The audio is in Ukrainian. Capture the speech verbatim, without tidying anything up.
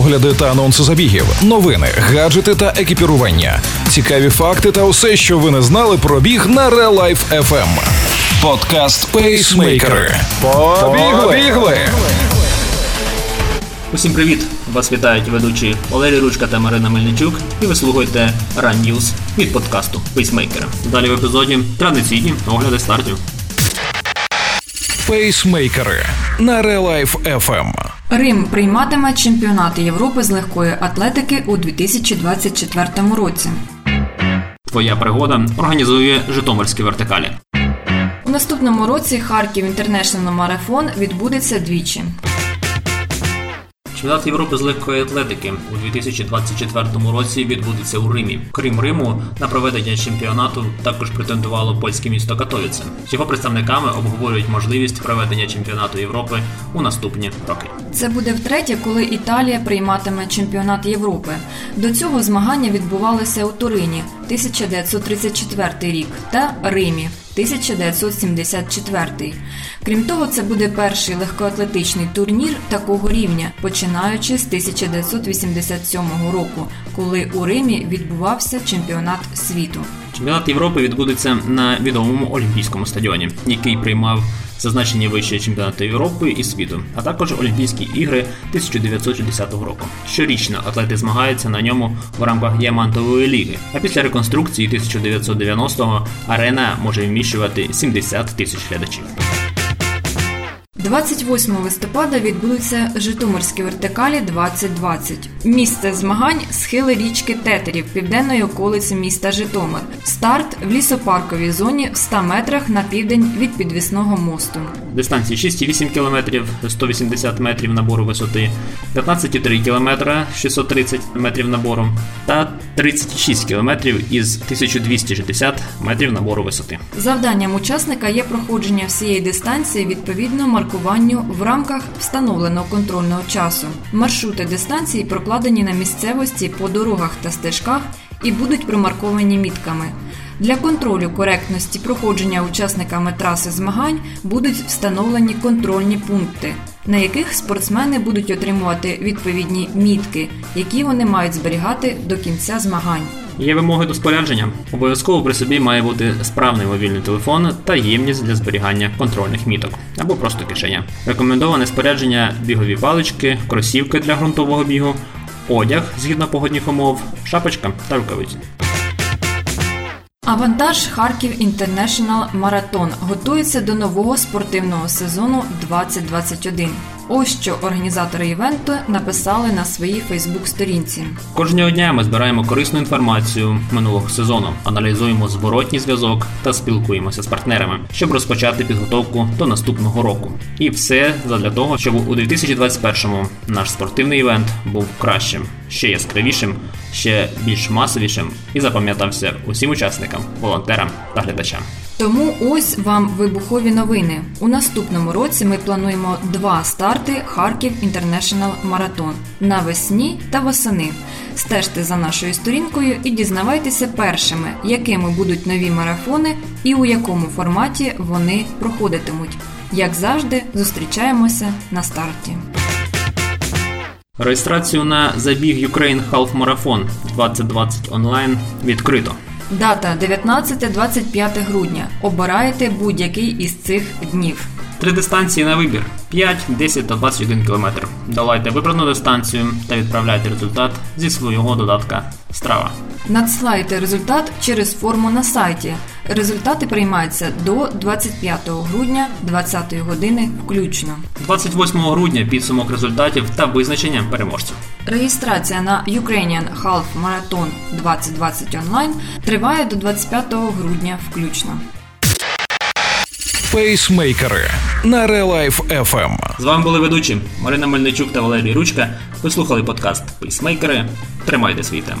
огляди та анонси забігів, новини, гаджети та екіпірування, цікаві факти та усе, що ви не знали про біг на Real Life еф ем. Подкаст «Пейсмейкери». Побігли! Усім привіт! Вас вітають ведучі Валерій Ручка та Марина Мельничук, і ви слухаєте «Ран Ньюс» від подкасту «Пейсмейкери». Далі в епізоді традиційні огляди стартів. Пейсмейкери на Real Life еф ем. Рим прийматиме чемпіонати Європи з легкої атлетики у дві тисячі двадцять четвертому році. Твоя пригода організує Житомирські вертикалі. У наступному році Kharkiv International Marathon відбудеться двічі. Чемпіонат Європи з легкої атлетики у дві тисячі двадцять четвертому році відбудеться у Римі. Крім Риму, на проведення чемпіонату також претендувало польське місто Катовіце. З його представниками обговорюють можливість проведення чемпіонату Європи у наступні роки. Це буде втретє, коли Італія прийматиме чемпіонат Європи. До цього змагання відбувалися у Турині тисяча дев'ятсот тридцять четвертий рік та Римі тисяча дев'ятсот сімдесят четвертий. Крім того, це буде перший легкоатлетичний турнір такого рівня, починаючи з тисяча дев'ятсот вісімдесят сьомого року, коли у Римі відбувався чемпіонат світу. Чемпіонат Європи відбудеться на відомому Олімпійському стадіоні, який приймав зазначені вище чемпіонати Європи і світу, а також Олімпійські ігри тисяча дев'ятсот шістдесятого року. Щорічно атлети змагаються на ньому в рамках Діамантової ліги, а після реконструкції тисяча дев'ятсот дев'яностого арена може вміщувати сімдесят тисяч глядачів. двадцять восьмого листопада відбудуться Житомирські вертикалі двадцять двадцять. Місце змагань – схили річки Тетерів, південної околиці міста Житомир. Старт в лісопарковій зоні в ста метрах на південь від підвісного мосту. Дистанції шість цілих вісім десятих кілометрів, сто вісімдесят метрів набору висоти, п'ятнадцять цілих три десятих кілометра, шістсот тридцять метрів набору та тридцять шість кілометрів із тисяча двісті шістдесят метрів набору висоти. Завданням учасника є проходження всієї дистанції відповідно маркуванню в рамках встановленого контрольного часу. Маршрути дистанції прокладені на місцевості по дорогах та стежках і будуть примарковані мітками. Для контролю коректності проходження учасниками траси змагань будуть встановлені контрольні пункти, на яких спортсмени будуть отримувати відповідні мітки, які вони мають зберігати до кінця змагань. Є вимоги до спорядження. Обов'язково при собі має бути справний мобільний телефон та ємність для зберігання контрольних міток, або просто кишеня. Рекомендоване спорядження – бігові палички, кросівки для ґрунтового бігу, одяг згідно погодних умов, шапочка та рукавиці. Авантаж Kharkiv International Marathon готується до нового спортивного сезону двадцять двадцять один. Ось що організатори івенту написали на своїй фейсбук-сторінці. Кожного дня ми збираємо корисну інформацію минулого сезону, аналізуємо зворотній зв'язок та спілкуємося з партнерами, щоб розпочати підготовку до наступного року. І все задля того, щоб у дві тисячі двадцять першому наш спортивний івент був кращим, ще яскравішим, ще більш масовішим і запам'ятався усім учасникам, волонтерам та глядачам. Тому ось вам вибухові новини. У наступному році ми плануємо два старти Kharkiv International Marathon навесні та восени. Стежте за нашою сторінкою і дізнавайтеся першими, якими будуть нові марафони і у якому форматі вони проходитимуть. Як завжди, зустрічаємося на старті. Реєстрацію на забіг Ukrainian Half Marathon двадцять двадцять онлайн відкрито. Дата дев'ятнадцяте - двадцять п'яте грудня. Обирайте будь-який із цих днів. Три дистанції на вибір – п'ять, десять та двадцять один кілометр. Долайте вибрану дистанцію та відправляйте результат зі свого додатка «Страва». Надсилайте результат через форму на сайті. Результати приймаються до двадцять п'ятого грудня двадцятої години включно. двадцять восьмого грудня підсумок результатів та визначення переможців. Реєстрація на Ukrainian Half Marathon двадцять двадцять онлайн триває до двадцять п'ятого грудня включно. Пейсмейкери на Real Life еф ем. З вами були ведучі Марина Мельничук та Валерій Ручка. Ви слухали подкаст «Пейсмейкери». Тримайте свій темп.